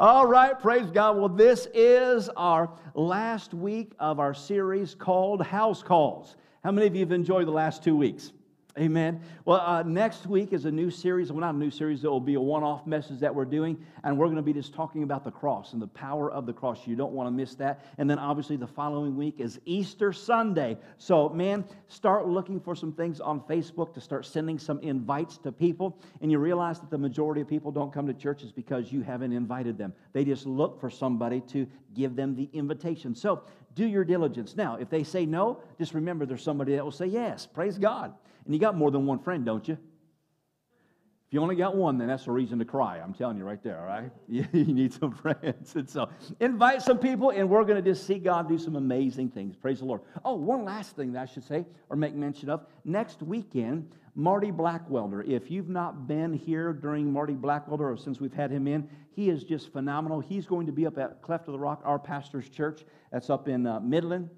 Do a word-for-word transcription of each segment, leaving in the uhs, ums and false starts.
All right, praise God. Well, this is our last week of our series called House Calls. How many of you have enjoyed the last two weeks? Amen. Well, uh, next week is a new series. Well, not a new series. It will be a one-off message that we're doing, and we're going to be just talking about the cross and the power of the cross. You don't want to miss that. And then, obviously, the following week is Easter Sunday. So, man, start looking for some things on Facebook to start sending some invites to people, and you realize that the majority of people don't come to churches because you haven't invited them. They just look for somebody to give them the invitation. So, do your diligence. Now, if they say no, just remember there's somebody that will say yes. Praise God. And you got more than one friend, don't you? If you only got one, then that's a reason to cry. I'm telling you right there, all right? You need some friends. And so invite some people, and we're going to just see God do some amazing things. Praise the Lord. Oh, one last thing that I should say or make mention of. Next weekend, Marty Blackwelder. If you've not been here during Marty Blackwelder or since we've had him in, he is just phenomenal. He's going to be up at Cleft of the Rock, our pastor's church. That's up in uh, Midland.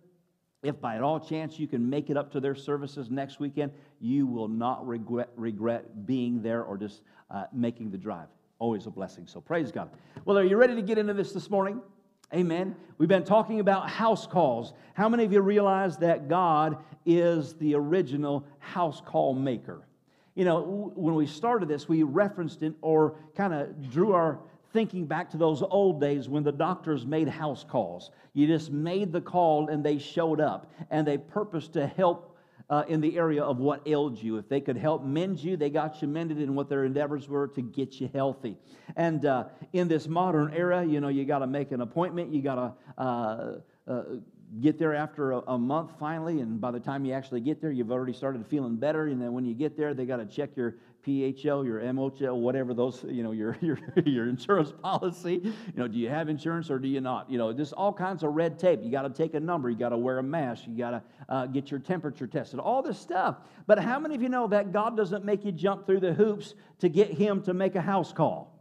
If by all chance you can make it up to their services next weekend, you will not regret, regret being there or just uh, making the drive. Always a blessing. So praise God. Well, are you ready to get into this this morning? Amen. We've been talking about house calls. How many of you realize that God is the original house call maker? You know, when we started this, we referenced it or kind of drew our thinking back to those old days when the doctors made house calls. You just made the call and they showed up and they purposed to help uh, in the area of what ailed you. If they could help mend you, they got you mended in what their endeavors were to get you healthy. And uh, in this modern era, you know, you got to make an appointment. You got to uh, uh, get there after a, a month finally, and by the time you actually get there, you've already started feeling better. And then when you get there, they got to check your P H O, your M H O, whatever those, you know, your, your your insurance policy. You know, do you have insurance or do you not? You know, just all kinds of red tape. You got to take a number. You got to wear a mask. You got to uh, get your temperature tested. All this stuff. But how many of you know that God doesn't make you jump through the hoops to get Him to make a house call?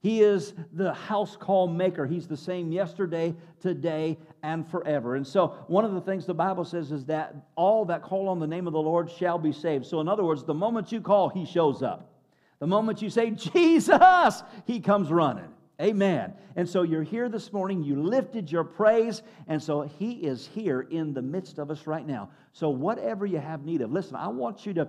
He is the house call maker. He's the same yesterday, today, and forever. And so one of the things the Bible says is that all that call on the name of the Lord shall be saved. So in other words, the moment you call, He shows up. The moment you say, Jesus, He comes running. Amen. And so you're here this morning. You lifted your praise. And so He is here in the midst of us right now. So whatever you have need of, listen, I want you to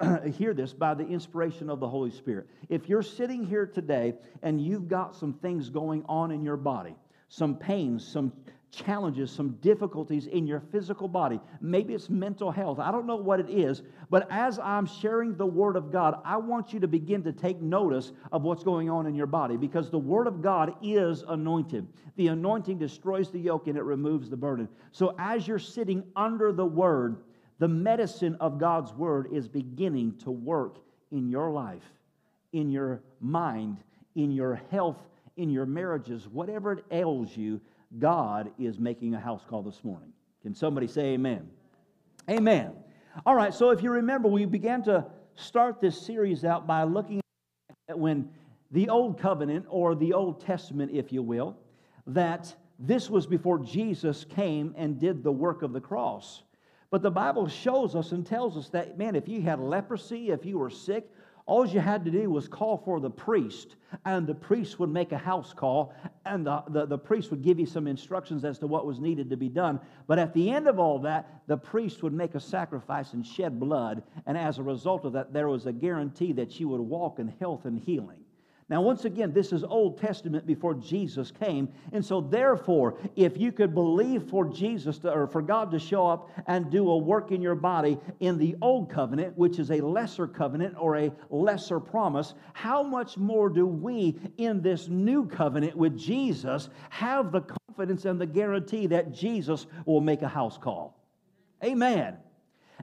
uh, hear this by the inspiration of the Holy Spirit. If you're sitting here today and you've got some things going on in your body, some pains, some challenges, some difficulties in your physical body, maybe it's mental health, I don't know what it is, but as I'm sharing the Word of God, I want you to begin to take notice of what's going on in your body, because the Word of God is anointed. The anointing destroys the yoke and it removes the burden. So as you're sitting under the Word, the medicine of God's Word is beginning to work in your life, in your mind, in your health, in your marriages, whatever it ails you. God is making a house call this morning. Can somebody say amen? Amen. All right, so if you remember, we began to start this series out by looking at when the Old Covenant, or the Old Testament, if you will, that this was before Jesus came and did the work of the cross. But the Bible shows us and tells us that, man, if you had leprosy, if you were sick, all you had to do was call for the priest, and the priest would make a house call, and the, the, the priest would give you some instructions as to what was needed to be done. But at the end of all that, the priest would make a sacrifice and shed blood, and as a result of that, there was a guarantee that you would walk in health and healing. Now, once again, this is Old Testament before Jesus came, and so therefore, if you could believe for Jesus to, or for God to show up and do a work in your body in the Old Covenant, which is a lesser covenant or a lesser promise, how much more do we in this new covenant with Jesus have the confidence and the guarantee that Jesus will make a house call? Amen.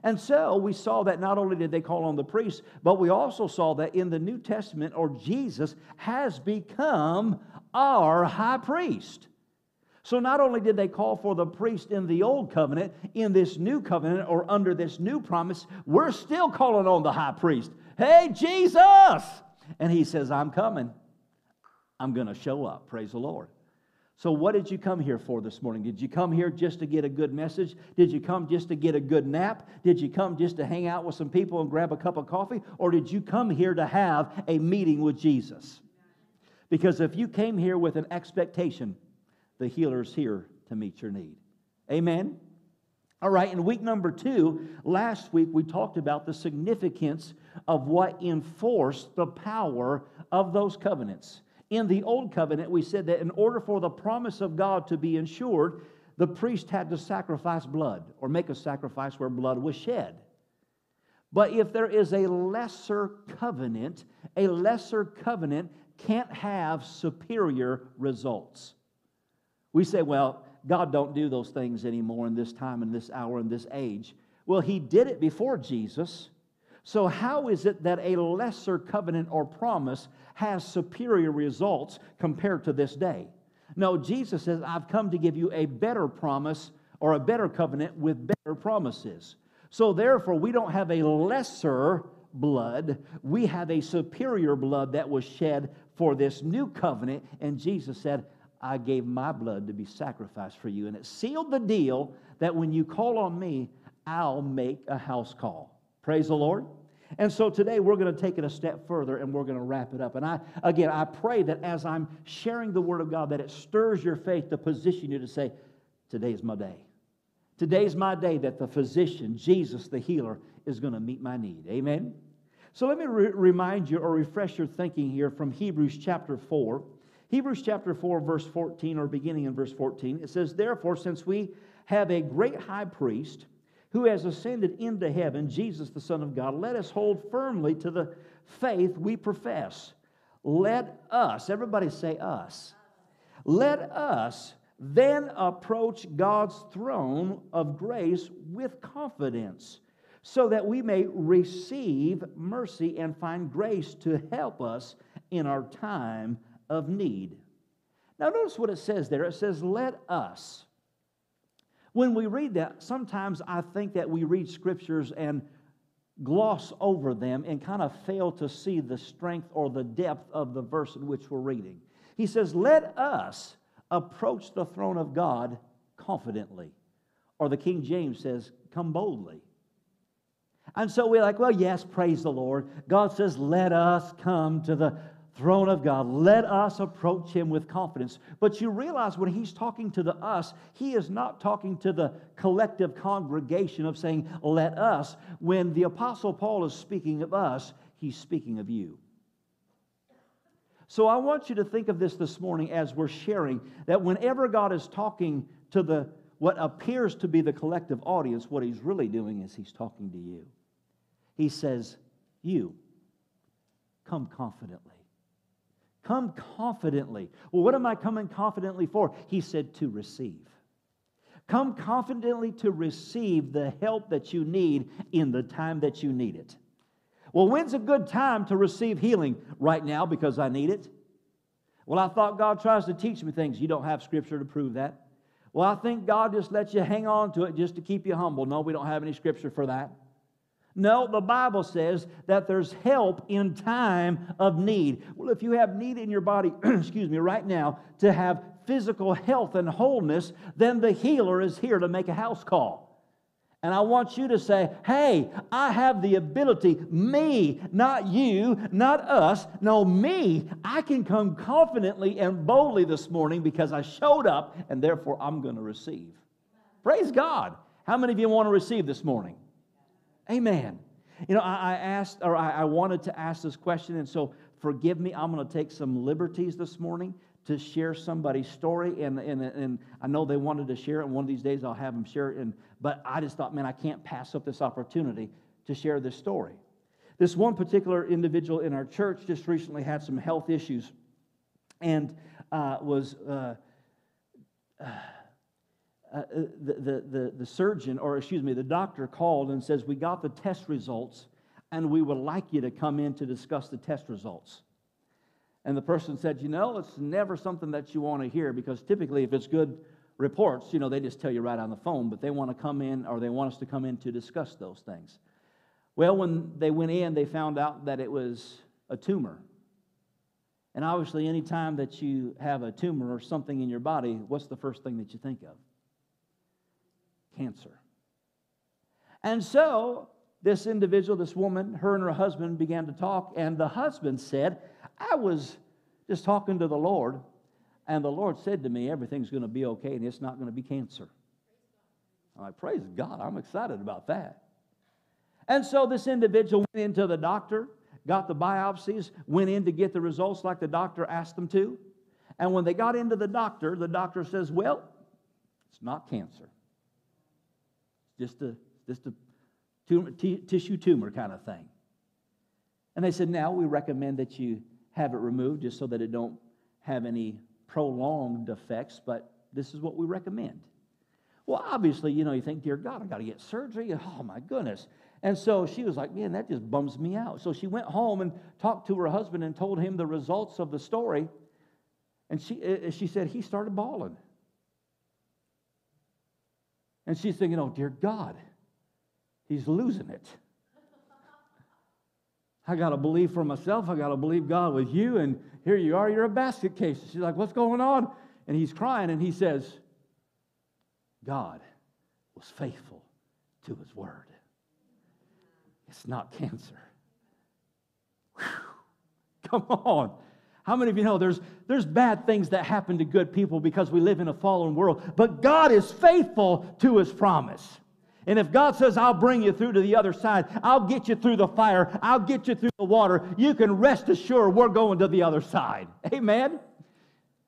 And so we saw that not only did they call on the priest, but we also saw that in the New Testament, or Jesus has become our high priest. So not only did they call for the priest in the Old Covenant, in this new covenant or under this new promise, we're still calling on the high priest. Hey, Jesus! And He says, I'm coming. I'm going to show up. Praise the Lord. So what did you come here for this morning? Did you come here just to get a good message? Did you come just to get a good nap? Did you come just to hang out with some people and grab a cup of coffee? Or did you come here to have a meeting with Jesus? Because if you came here with an expectation, the healer's here to meet your need. Amen? All right, in week number two, last week we talked about the significance of what enforced the power of those covenants. In the Old Covenant, we said that in order for the promise of God to be ensured, the priest had to sacrifice blood or make a sacrifice where blood was shed. But if there is a lesser covenant, a lesser covenant can't have superior results. We say, well, God don't do those things anymore in this time, in this hour, in this age. Well, He did it before Jesus. So how is it that a lesser covenant or promise has superior results compared to this day? No, Jesus says, I've come to give you a better promise or a better covenant with better promises. So therefore, we don't have a lesser blood. We have a superior blood that was shed for this new covenant. And Jesus said, I gave my blood to be sacrificed for you. And it sealed the deal that when you call on me, I'll make a house call. Praise the Lord. And so today we're going to take it a step further and we're going to wrap it up. And I, again, I pray that as I'm sharing the Word of God, that it stirs your faith to position you to say, today's my day. Today's my day that the physician, Jesus, the healer, is going to meet my need. Amen? So let me re- remind you or refresh your thinking here from Hebrews chapter four. Hebrews chapter four, verse fourteen, or beginning in verse fourteen, it says, therefore, since we have a great high priest who has ascended into heaven, Jesus the Son of God, let us hold firmly to the faith we profess. Let us, everybody say us, let us then approach God's throne of grace with confidence so that we may receive mercy and find grace to help us in our time of need. Now notice what it says there. It says, let us. When we read that, sometimes I think that we read scriptures and gloss over them and kind of fail to see the strength or the depth of the verse in which we're reading. He says, let us approach the throne of God confidently. Or the King James says, come boldly. And so we're like, well, yes, praise the Lord. God says, let us come to the throne of God. Let us approach Him with confidence. But you realize when He's talking to the us, He is not talking to the collective congregation of saying, let us. When the Apostle Paul is speaking of us, he's speaking of you. So I want you to think of this this morning as we're sharing that whenever God is talking to the what appears to be the collective audience, what He's really doing is He's talking to you. He says, you, come confidently. Come confidently. Well, what am I coming confidently for? He said to receive. Come confidently to receive the help that you need in the time that you need it. Well, when's a good time to receive healing? Right now, because I need it. Well, I thought God tries to teach me things. You don't have scripture to prove that. Well, I think God just lets you hang on to it just to keep you humble. No, we don't have any scripture for that. No, the Bible says that there's help in time of need. Well, if you have need in your body, excuse me, right now, to have physical health and wholeness, then the healer is here to make a house call. And I want you to say, hey, I have the ability, me, not you, not us, no, me, I can come confidently and boldly this morning because I showed up and therefore I'm going to receive. Praise God. How many of you want to receive this morning? Amen. You know, I, I asked, or I, I wanted to ask this question, and so forgive me. I'm going to take some liberties this morning to share somebody's story, and and and I know they wanted to share it. And one of these days, I'll have them share it. And but I just thought, man, I can't pass up this opportunity to share this story. This one particular individual in our church just recently had some health issues, and uh, was. Uh, uh, Uh, the, the, the, the surgeon, or excuse me, the doctor called and says, we got the test results, and we would like you to come in to discuss the test results. And the person said, you know, it's never something that you want to hear, because typically if it's good reports, you know, they just tell you right on the phone, but they want to come in, or they want us to come in to discuss those things. Well, when they went in, they found out that it was a tumor. And obviously, any time that you have a tumor or something in your body, what's the first thing that you think of? Cancer. And so this individual, this woman, her and her husband began to talk, and the husband said, I was just talking to the Lord, and the Lord said to me, everything's going to be okay, and it's not going to be cancer. I'm like, praise God, I'm excited about that. And so this individual went into the doctor, got the biopsies, went in to get the results like the doctor asked them to. And when they got into the doctor, the doctor says, well, it's not cancer. Just a, just a tumor, t- tissue tumor kind of thing. And they said, now we recommend that you have it removed just so that it don't have any prolonged effects, but this is what we recommend. Well, obviously, you know, you think, dear God, I got to get surgery. Oh, my goodness. And so she was like, man, that just bums me out. So she went home and talked to her husband and told him the results of the story. And she, she said, he started bawling. And she's thinking, oh, dear God, he's losing it. I got to believe for myself. I got to believe God with you. And here you are, you're a basket case. She's like, what's going on? And he's crying, and he says, God was faithful to his word. It's not cancer. Whew. Come on. How many of you know there's, there's bad things that happen to good people because we live in a fallen world, but God is faithful to his promise. And if God says, I'll bring you through to the other side, I'll get you through the fire, I'll get you through the water, you can rest assured we're going to the other side. Amen?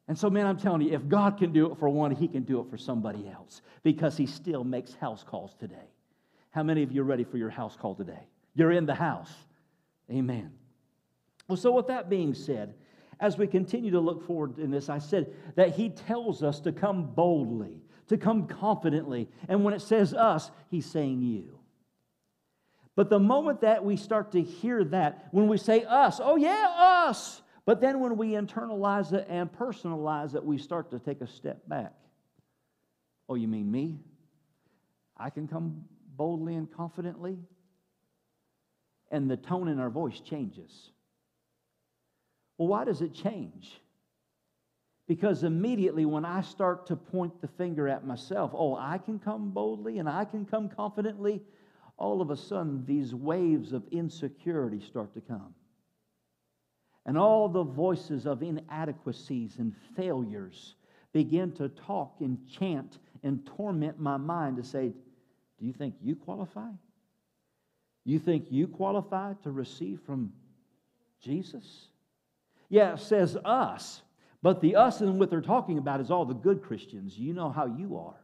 And so, man, I'm telling you, if God can do it for one, he can do it for somebody else, because he still makes house calls today. How many of you are ready for your house call today? You're in the house. Amen. Well, so with that being said, as we continue to look forward in this, I said that he tells us to come boldly, to come confidently. And when it says us, he's saying you. But the moment that we start to hear that, when we say us, oh yeah, us. But then when we internalize it and personalize it, we start to take a step back. Oh, you mean me? I can come boldly and confidently? And the tone in our voice changes. Well, why does it change? Because immediately when I start to point the finger at myself, oh, I can come boldly and I can come confidently, all of a sudden these waves of insecurity start to come. And all the voices of inadequacies and failures begin to talk and chant and torment my mind to say, do you think you qualify? You think you qualify to receive from Jesus? Yeah, it says us, but the us and what they're talking about is all the good Christians. You know how you are.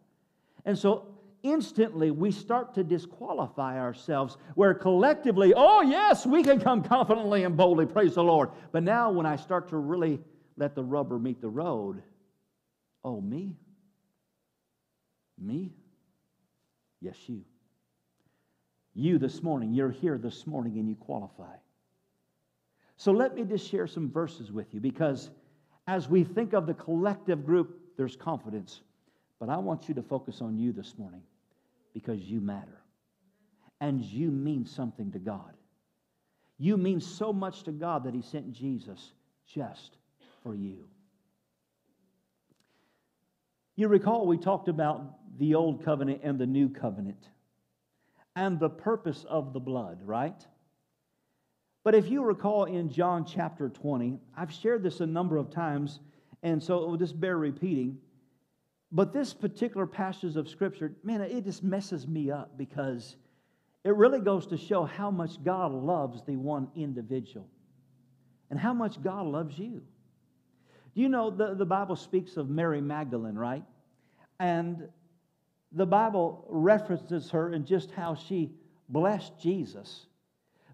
And so instantly we start to disqualify ourselves, where collectively, oh yes, we can come confidently and boldly, praise the Lord. But now when I start to really let the rubber meet the road, oh, me? Me? Yes, you. You this morning, you're here this morning and you qualify. So let me just share some verses with you, because as we think of the collective group, there's confidence. But I want you to focus on you this morning, because you matter. And you mean something to God. You mean so much to God that he sent Jesus just for you. You recall we talked about the old covenant and the new covenant and the purpose of the blood, right? But if you recall in John chapter twenty, I've shared this a number of times, and so it will just bear repeating. But this particular passage of Scripture, man, it just messes me up, because it really goes to show how much God loves the one individual and how much God loves you. Do you know the, the Bible speaks of Mary Magdalene, right? And the Bible references her in just how she blessed Jesus.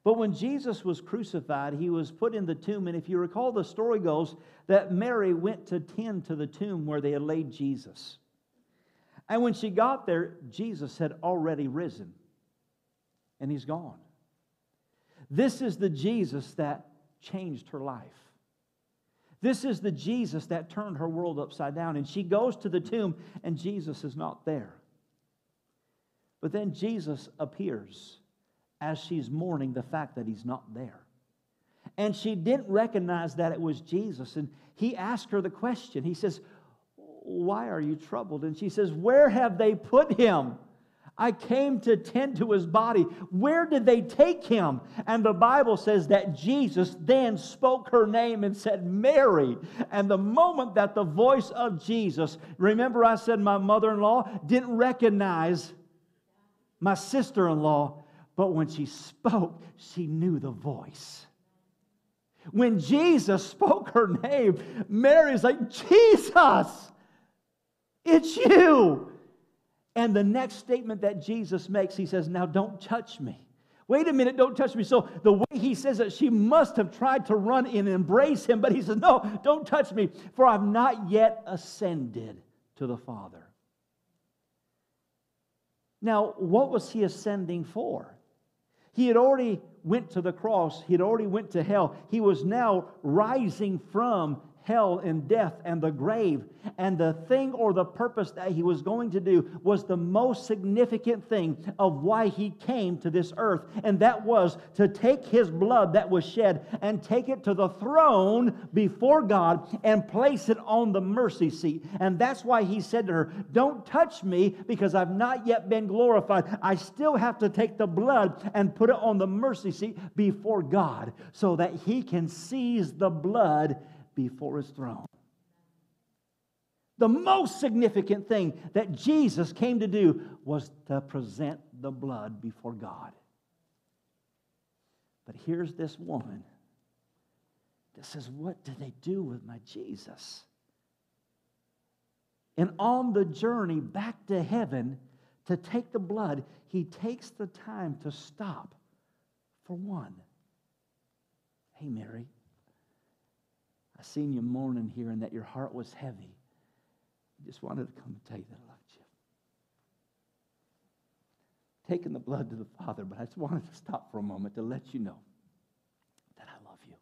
But when Jesus was crucified, he was put in the tomb. And if you recall, the story goes that Mary went to tend to the tomb where they had laid Jesus. And when she got there, Jesus had already risen. And he's gone. This is the Jesus that changed her life. This is the Jesus that turned her world upside down. And she goes to the tomb, and Jesus is not there. But then Jesus appears as she's mourning the fact that he's not there. And she didn't recognize that it was Jesus. And he asked her the question. He says, why are you troubled? And she says, where have they put him? I came to tend to his body. Where did they take him? And the Bible says that Jesus then spoke her name and said, Mary. And the moment that the voice of Jesus, remember I said my mother-in-law didn't recognize my sister-in-law, but when she spoke, she knew the voice. When Jesus spoke her name, Mary's like, Jesus, it's you. And the next statement that Jesus makes, he says, now don't touch me. Wait a minute, don't touch me. So the way he says it, she must have tried to run and embrace him, but he says, no, don't touch me, for I've not yet ascended to the Father. Now, what was he ascending for? He had already went to the cross. He had already went to hell. He was now rising from hell and death and the grave. And the thing or the purpose that he was going to do was the most significant thing of why he came to this earth. And that was to take his blood that was shed and take it to the throne before God and place it on the mercy seat. And that's why he said to her, don't touch me because I've not yet been glorified. I still have to take the blood and put it on the mercy seat before God so that he can seize the blood before his throne. The most significant thing that Jesus came to do was to present the blood before God. But here's this woman that says, what did they do with my Jesus? And on the journey back to heaven to take the blood, he takes the time to stop for one. Hey, Mary, I seen you mourning here and that your heart was heavy. I just wanted to come and tell you that I loved you. Taking the blood to the Father, but I just wanted to stop for a moment to let you know that I love you.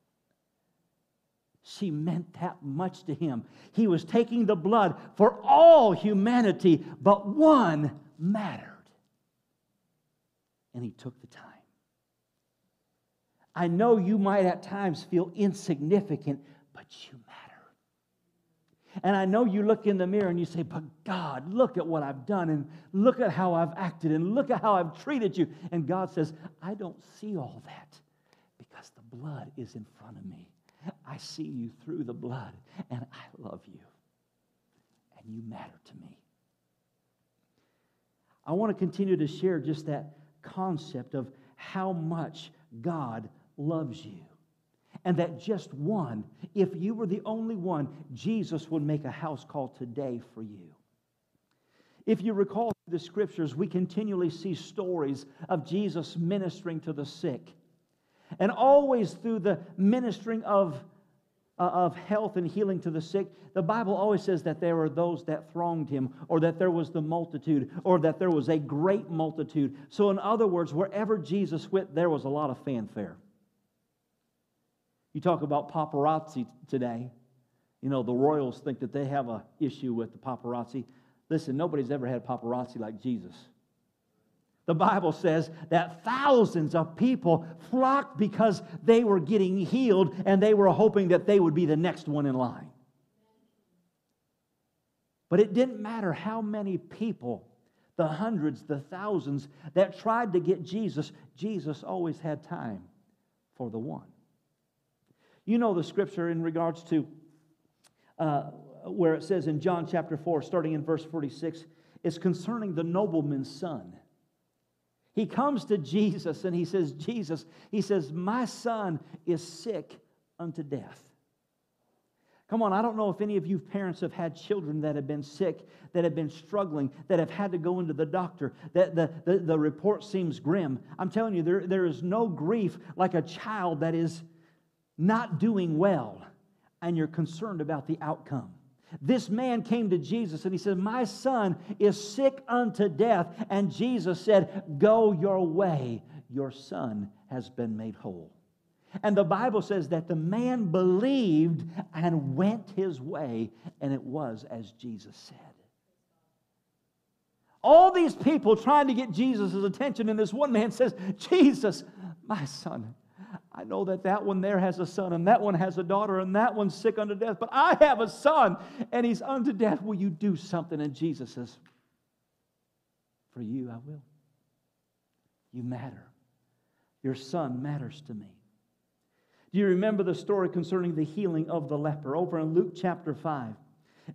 She meant that much to him. He was taking the blood for all humanity, but one mattered. And he took the time. I know you might at times feel insignificant, but you matter. And I know you look in the mirror and you say, but God, look at what I've done, and look at how I've acted, and look at how I've treated you. And God says, I don't see all that because the blood is in front of me. I see you through the blood, and I love you, and you matter to me. I want to continue to share just that concept of how much God loves you. And that just one, if you were the only one, Jesus would make a house call today for you. If you recall the scriptures, we continually see stories of Jesus ministering to the sick. And always through the ministering of, uh, of health and healing to the sick, the Bible always says that there were those that thronged him, or that there was the multitude, or that there was a great multitude. So in other words, wherever Jesus went, there was a lot of fanfare. You talk about paparazzi today. You know, the royals think that they have an issue with the paparazzi. Listen, nobody's ever had paparazzi like Jesus. The Bible says that thousands of people flocked because they were getting healed and they were hoping that they would be the next one in line. But it didn't matter how many people, the hundreds, the thousands that tried to get Jesus, Jesus always had time for the one. You know the scripture in regards to uh, where it says in John chapter four, starting in verse forty-six, it's concerning the nobleman's son. He comes to Jesus and he says, Jesus, he says, my son is sick unto death. Come on, I don't know if any of you parents have had children that have been sick, that have been struggling, that have had to go into the doctor, that the, the, the report seems grim. I'm telling you, there, there is no grief like a child that is not doing well, and you're concerned about the outcome. This man came to Jesus, and he said, my son is sick unto death. And Jesus said, go your way. Your son has been made whole. And the Bible says that the man believed and went his way, and it was as Jesus said. All these people trying to get Jesus' attention, and this one man says, Jesus, my son, I know that that one there has a son, and that one has a daughter, and that one's sick unto death, but I have a son, and he's unto death. Will you do something? And Jesus says, for you I will. You matter. Your son matters to me. Do you remember the story concerning the healing of the leper over in Luke chapter five?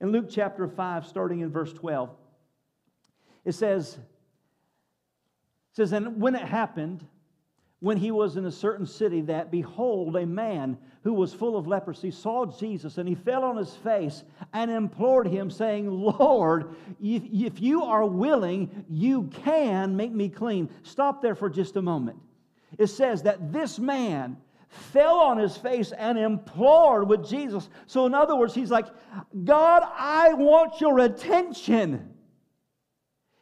In Luke chapter five, starting in verse twelve, it says, it says, and when it happened, when he was in a certain city, that behold, a man who was full of leprosy saw Jesus, and he fell on his face and implored him, saying, Lord, if, if you are willing, you can make me clean. Stop there for just a moment. It says that this man fell on his face and implored with Jesus. So in other words, he's like, God, I want your attention.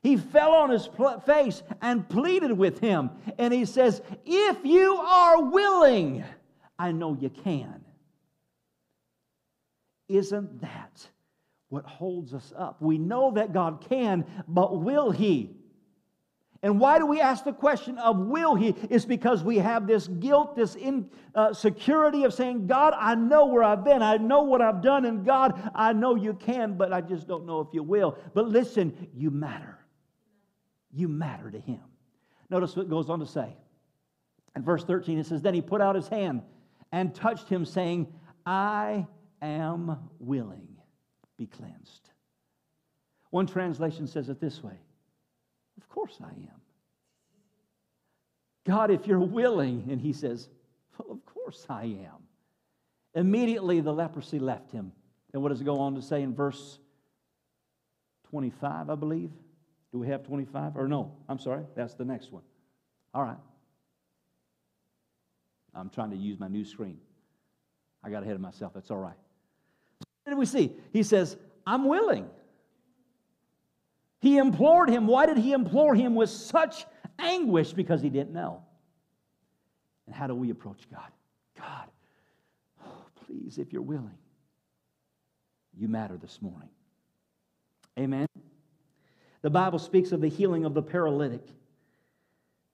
He fell on his face and pleaded with him. And he says, if you are willing, I know you can. Isn't that what holds us up? We know that God can, but will he? And why do we ask the question of will he? It's because we have this guilt, this insecurity uh, of saying, God, I know where I've been. I know what I've done. And God, I know you can, but I just don't know if you will. But listen, you matter. You matter to him. Notice what it goes on to say. In verse thirteen, it says, then he put out his hand and touched him, saying, I am willing, be cleansed. One translation says it this way. Of course I am. God, if you're willing, and he says, well, of course I am. Immediately the leprosy left him. And what does it go on to say in verse twenty-five, I believe? Do we have twenty-five? Or no, I'm sorry, that's the next one. All right. I'm trying to use my new screen. I got ahead of myself, that's all right. What did we see? He says, I'm willing. He implored him. Why did he implore him with such anguish? Because he didn't know. And how do we approach God? God, oh, please, if you're willing, you matter this morning. Amen. The Bible speaks of the healing of the paralytic,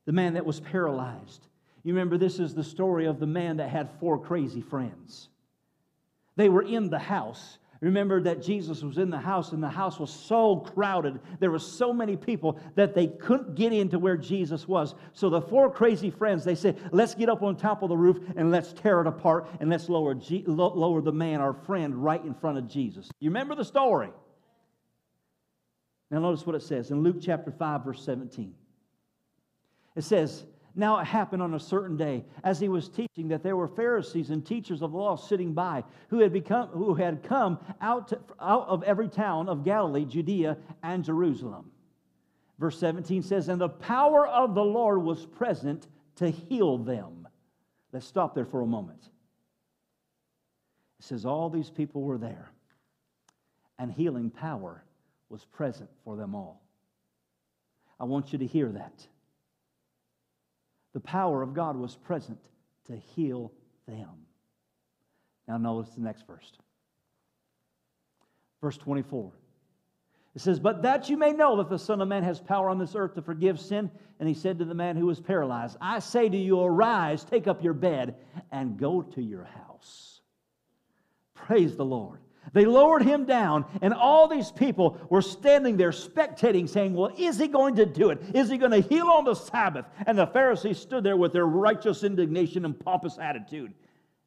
the man that was paralyzed. You remember, this is the story of the man that had four crazy friends. They were in the house. Remember that Jesus was in the house, and the house was so crowded. There were so many people that they couldn't get into where Jesus was. So the four crazy friends, they said, let's get up on top of the roof and let's tear it apart and let's lower, G- lower the man, our friend, right in front of Jesus. You remember the story? Now notice what it says in Luke chapter five, verse seventeen. It says, now it happened on a certain day, as he was teaching, that there were Pharisees and teachers of the law sitting by, who had become, who had come out, to, out of every town of Galilee, Judea, and Jerusalem. Verse seventeen says, and the power of the Lord was present to heal them. Let's stop there for a moment. It says, all these people were there, and healing power was present for them all. I want you to hear that. The power of God was present to heal them. Now notice the next verse. Verse twenty-four. It says, but that you may know that the Son of Man has power on this earth to forgive sin. And he said to the man who was paralyzed, I say to you, arise, take up your bed, and go to your house. Praise the Lord. They lowered him down, and all these people were standing there spectating, saying, well, is he going to do it? Is he going to heal on the Sabbath? And the Pharisees stood there with their righteous indignation and pompous attitude.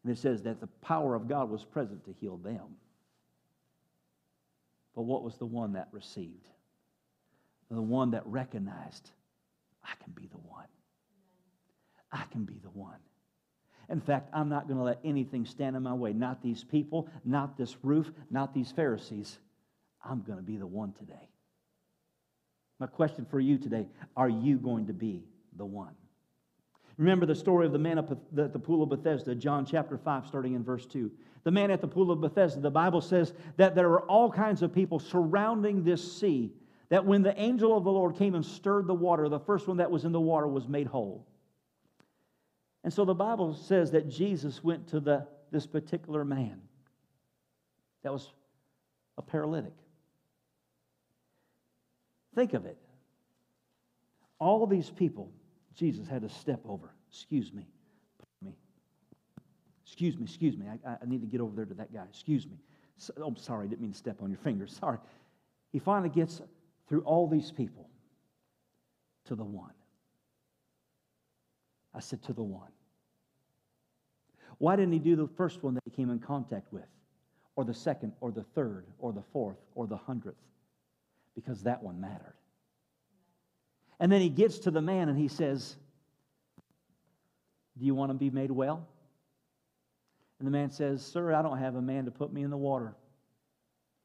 And it says that the power of God was present to heal them. But what was the one that received? The one that recognized, I can be the one. I can be the one. In fact, I'm not going to let anything stand in my way. Not these people, not this roof, not these Pharisees. I'm going to be the one today. My question for you today, are you going to be the one? Remember the story of the man at the pool of Bethesda, John chapter five, starting in verse two. The man at the pool of Bethesda, the Bible says that there were all kinds of people surrounding this sea, that when the angel of the Lord came and stirred the water, the first one that was in the water was made whole. And so the Bible says that Jesus went to the, this particular man that was a paralytic. Think of it. All these people, Jesus had to step over. Excuse me. me. Excuse me, excuse me. I, I need to get over there to that guy. Excuse me. So, oh, sorry, I didn't mean to step on your finger. Sorry. He finally gets through all these people to the one. I said, to the one. Why didn't he do the first one that he came in contact with, or the second, or the third, or the fourth, or the hundredth? Because that one mattered. And then he gets to the man and he says, do you want to be made well? And the man says, sir, I don't have a man to put me in the water.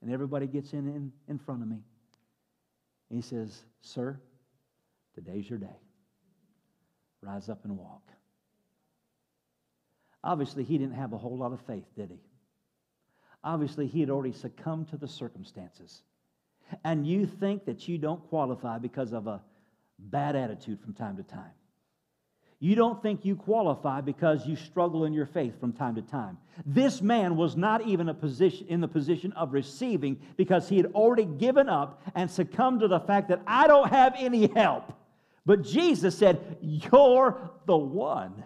And everybody gets in, in, in front of me. And he says, sir, today's your day. Rise up and walk. Obviously, he didn't have a whole lot of faith, did he? Obviously, he had already succumbed to the circumstances. And you think that you don't qualify because of a bad attitude from time to time. You don't think you qualify because you struggle in your faith from time to time. This man was not even a position in the position of receiving because he had already given up and succumbed to the fact that I don't have any help. But Jesus said, you're the one.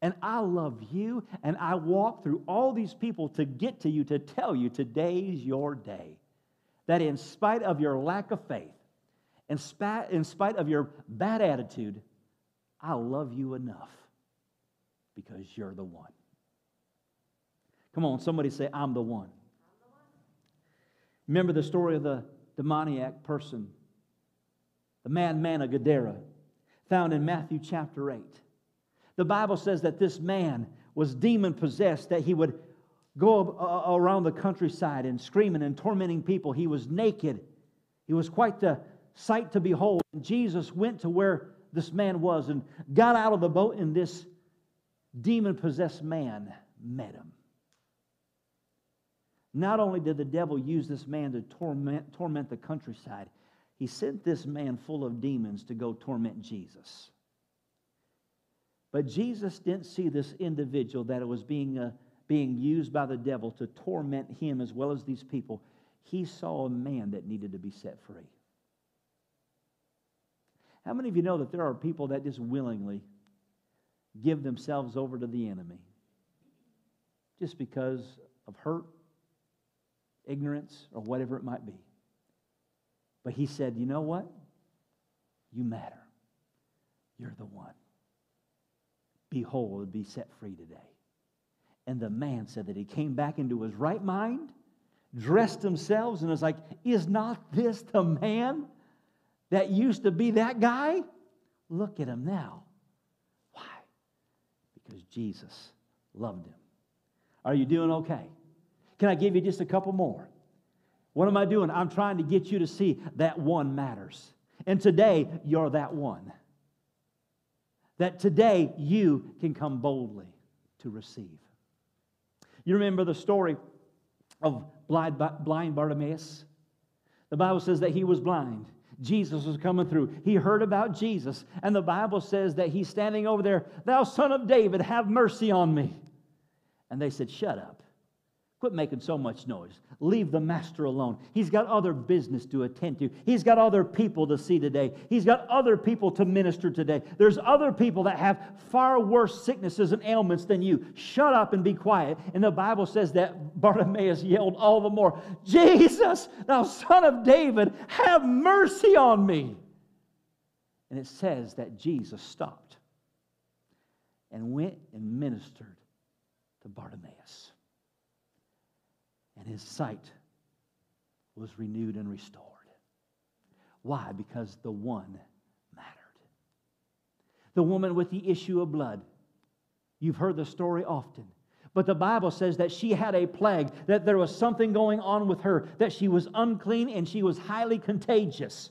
And I love you, and I walk through all these people to get to you, to tell you today's your day. That in spite of your lack of faith, in spite, in spite of your bad attitude, I love you enough because you're the one. Come on, somebody say, I'm the one. I'm the one. Remember the story of the demoniac person, the madman of Gadara, found in Matthew chapter eight. The Bible says that this man was demon-possessed, that he would go around the countryside and screaming and tormenting people. He was naked. He was quite the sight to behold. And Jesus went to where this man was and got out of the boat, and this demon-possessed man met him. Not only did the devil use this man to torment, torment the countryside, he sent this man full of demons to go torment Jesus. But Jesus didn't see this individual that it was being, uh, being used by the devil to torment him as well as these people. He saw a man that needed to be set free. How many of you know that there are people that just willingly give themselves over to the enemy just because of hurt, ignorance, or whatever it might be? But he said, you know what? You matter. You're the one. Be whole and be set free today. And the man said that he came back into his right mind, dressed himself, and was like, is not this the man that used to be that guy? Look at him now. Why? Because Jesus loved him. Are you doing okay? Can I give you just a couple more? What am I doing? I'm trying to get you to see that one matters. And today, you're that one. That today, you can come boldly to receive. You remember the story of blind, blind Bartimaeus? The Bible says that he was blind. Jesus was coming through. He heard about Jesus, and the Bible says that he's standing over there, thou son of David, have mercy on me. And they said, shut up. Quit making so much noise. Leave the master alone. He's got other business to attend to. He's got other people to see today. He's got other people to minister today. There's other people that have far worse sicknesses and ailments than you. Shut up and be quiet. And the Bible says that Bartimaeus yelled all the more, Jesus, thou son of David, have mercy on me. And it says that Jesus stopped and went and ministered to Bartimaeus. And his sight was renewed and restored. Why? Because the one mattered. The woman with the issue of blood. You've heard the story often. But the Bible says that she had a plague, that there was something going on with her, that she was unclean and she was highly contagious.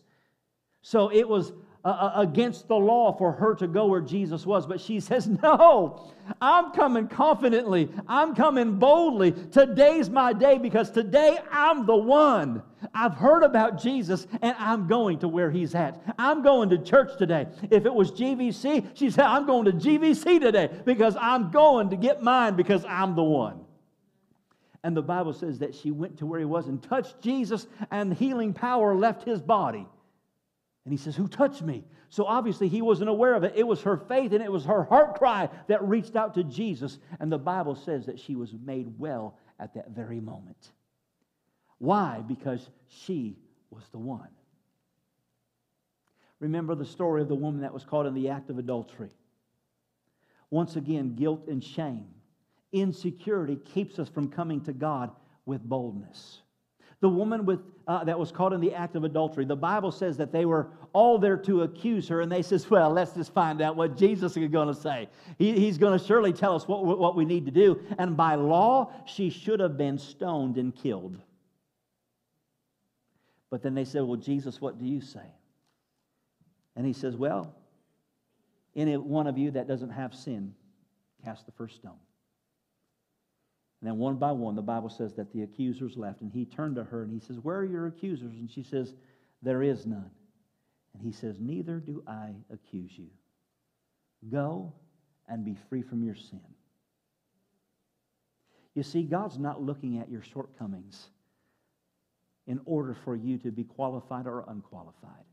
So it was uh, against the law for her to go where Jesus was. But she says, no! I'm coming confidently. I'm coming boldly. Today's my day because today I'm the one. I've heard about Jesus and I'm going to where he's at. I'm going to church today. If it was G V C, she said, I'm going to G V C today because I'm going to get mine because I'm the one. And the Bible says that she went to where he was and touched Jesus, and healing power left his body. And he says, who touched me? So obviously he wasn't aware of it. It was her faith and it was her heart cry that reached out to Jesus. And the Bible says that she was made well at that very moment. Why? Because she was the one. Remember the story of the woman that was caught in the act of adultery. Once again, guilt and shame. Insecurity keeps us from coming to God with boldness. The woman with uh, that was caught in the act of adultery, the Bible says that they were all there to accuse her, and they says, well, let's just find out what Jesus is going to say. He, he's going to surely tell us what, what we need to do. And by law, she should have been stoned and killed. But then they said, well, Jesus, what do you say? And he says, well, any one of you that doesn't have sin, cast the first stone. And then one by one, the Bible says that the accusers left. And he turned to her and he says, where are your accusers? And she says, there is none. And he says, neither do I accuse you. Go and be free from your sin. You see, God's not looking at your shortcomings in order for you to be qualified or unqualified.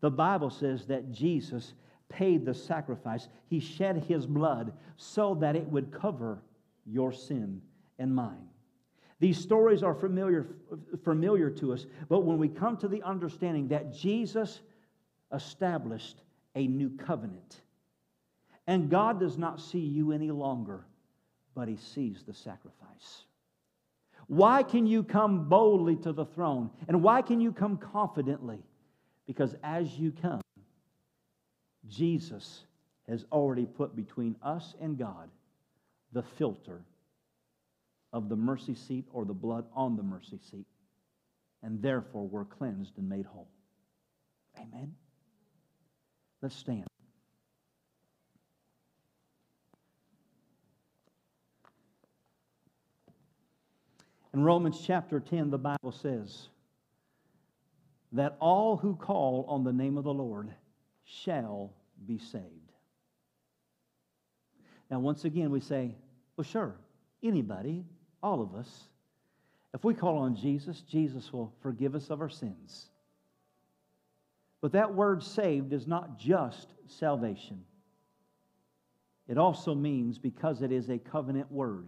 The Bible says that Jesus paid the sacrifice. He shed his blood so that it would cover your sin and mine. These stories are familiar, familiar to us, but when we come to the understanding that Jesus established a new covenant, and God does not see you any longer, but he sees the sacrifice. Why can you come boldly to the throne? And why can you come confidently? Because as you come, Jesus has already put between us and God the filter of the mercy seat or the blood on the mercy seat. And therefore, we're cleansed and made whole. Amen? Let's stand. In Romans chapter ten, the Bible says that all who call on the name of the Lord shall be saved. Now, once again, we say, well, sure, anybody, all of us, if we call on Jesus, Jesus will forgive us of our sins. But that word saved is not just salvation. It also means, because it is a covenant word,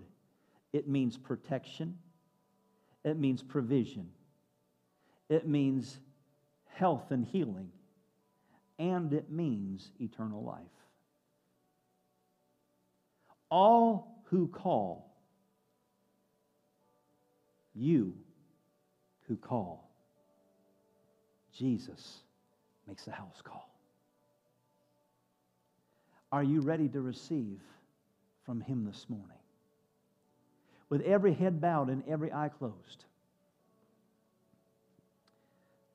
it means protection, it means provision, it means health and healing, and it means eternal life. All who call, you who call, Jesus makes the house call. Are you ready to receive from him this morning? With every head bowed and every eye closed,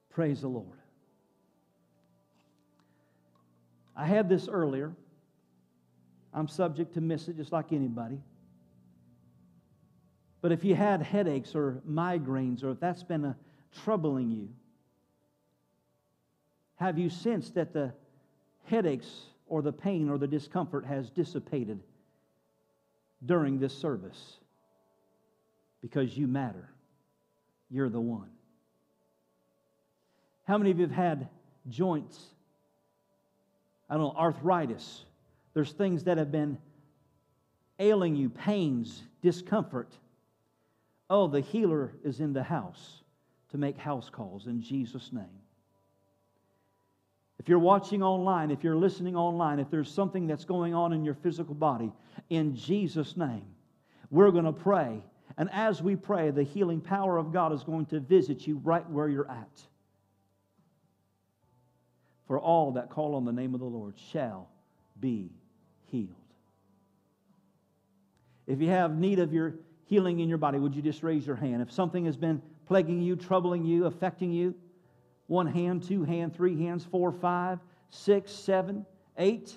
praise the Lord. I had this earlier. I'm subject to miss it just like anybody. But if you had headaches or migraines, or if that's been a troubling you, have you sensed that the headaches or the pain or the discomfort has dissipated during this service? Because you matter. You're the one. How many of you have had joints, I don't know, arthritis? There's things that have been ailing you, pains, discomfort. Oh, the healer is in the house to make house calls in Jesus' name. If you're watching online, if you're listening online, if there's something that's going on in your physical body, in Jesus' name, we're going to pray. And as we pray, the healing power of God is going to visit you right where you're at. For all that call on the name of the Lord shall be healed. If you have need of your healing in your body, would you just raise your hand? If something has been plaguing you, troubling you, affecting you, one hand, two hand, three hands, four, five, six, seven, eight,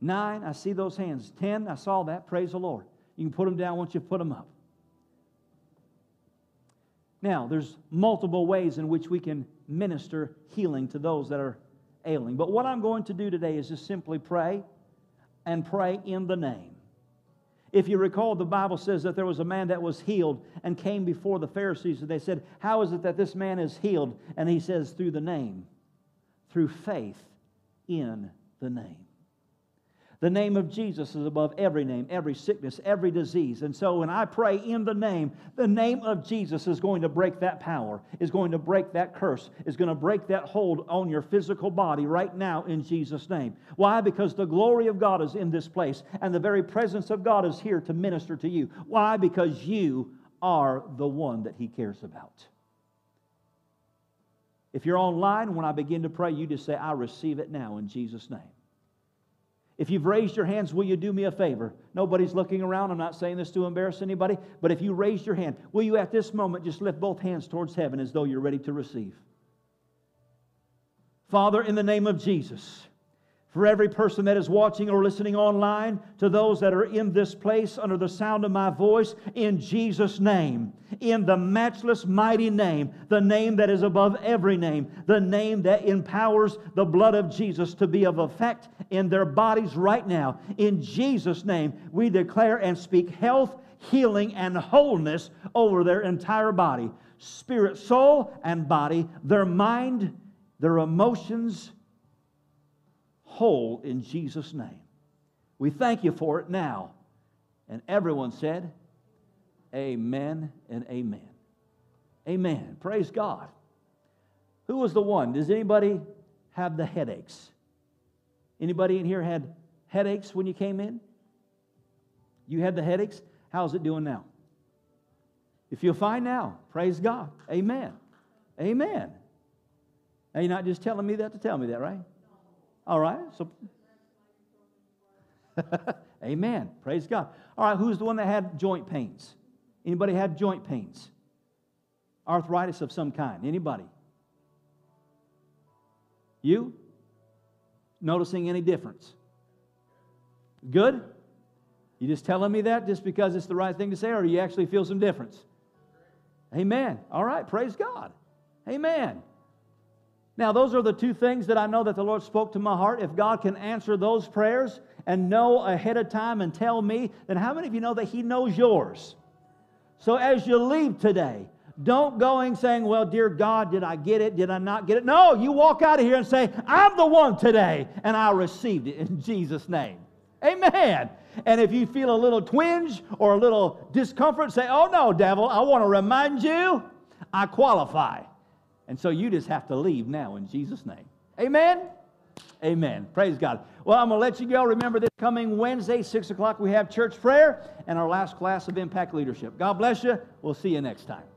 nine. I see those hands. Ten, I saw that. Praise the Lord. You can put them down once you put them up. Now, there's multiple ways in which we can minister healing to those that are ailing. But what I'm going to do today is just simply pray and pray in the name. If you recall, the Bible says that there was a man that was healed and came before the Pharisees, and they said, how is it that this man is healed? And he says, through the name, through faith in the name. The name of Jesus is above every name, every sickness, every disease. And so when I pray in the name, the name of Jesus is going to break that power, is going to break that curse, is going to break that hold on your physical body right now in Jesus' name. Why? Because the glory of God is in this place, and the very presence of God is here to minister to you. Why? Because you are the one that He cares about. If you're online, when I begin to pray, you just say, I receive it now in Jesus' name. If you've raised your hands, will you do me a favor? Nobody's looking around. I'm not saying this to embarrass anybody. But if you raised your hand, will you at this moment just lift both hands towards heaven as though you're ready to receive? Father, in the name of Jesus, for every person that is watching or listening online, to those that are in this place under the sound of my voice, in Jesus' name, in the matchless mighty name, the name that is above every name, the name that empowers the blood of Jesus to be of effect in their bodies right now. In Jesus' name, we declare and speak health, healing, and wholeness over their entire body, spirit, soul, and body, their mind, their emotions, whole in Jesus' name. We thank you for it now. And everyone said, amen and amen. Amen. Praise God. Who was the one? Does anybody have the headaches? Anybody in here had headaches when you came in? You had the headaches? How's it doing now? If you're fine now, praise God. Amen. Amen. Now you're not just telling me that to tell me that, right? All right, so amen. Praise God. All right, who's the one that had joint pains? Anybody had joint pains? Arthritis of some kind? Anybody? You? Noticing any difference? Good? You just telling me that just because it's the right thing to say, or do you actually feel some difference? Amen. All right, praise God. Amen. Now, those are the two things that I know that the Lord spoke to my heart. If God can answer those prayers and know ahead of time and tell me, then how many of you know that He knows yours? So as you leave today, don't go and saying, well, dear God, did I get it? Did I not get it? No, you walk out of here and say, I'm the one today, and I received it in Jesus' name. Amen. And if you feel a little twinge or a little discomfort, say, oh, no, devil, I want to remind you, I qualify. And so you just have to leave now in Jesus' name. Amen? Amen. Praise God. Well, I'm going to let you go. Remember this coming Wednesday, six o'clock, we have church prayer and our last class of Impact Leadership. God bless you. We'll see you next time.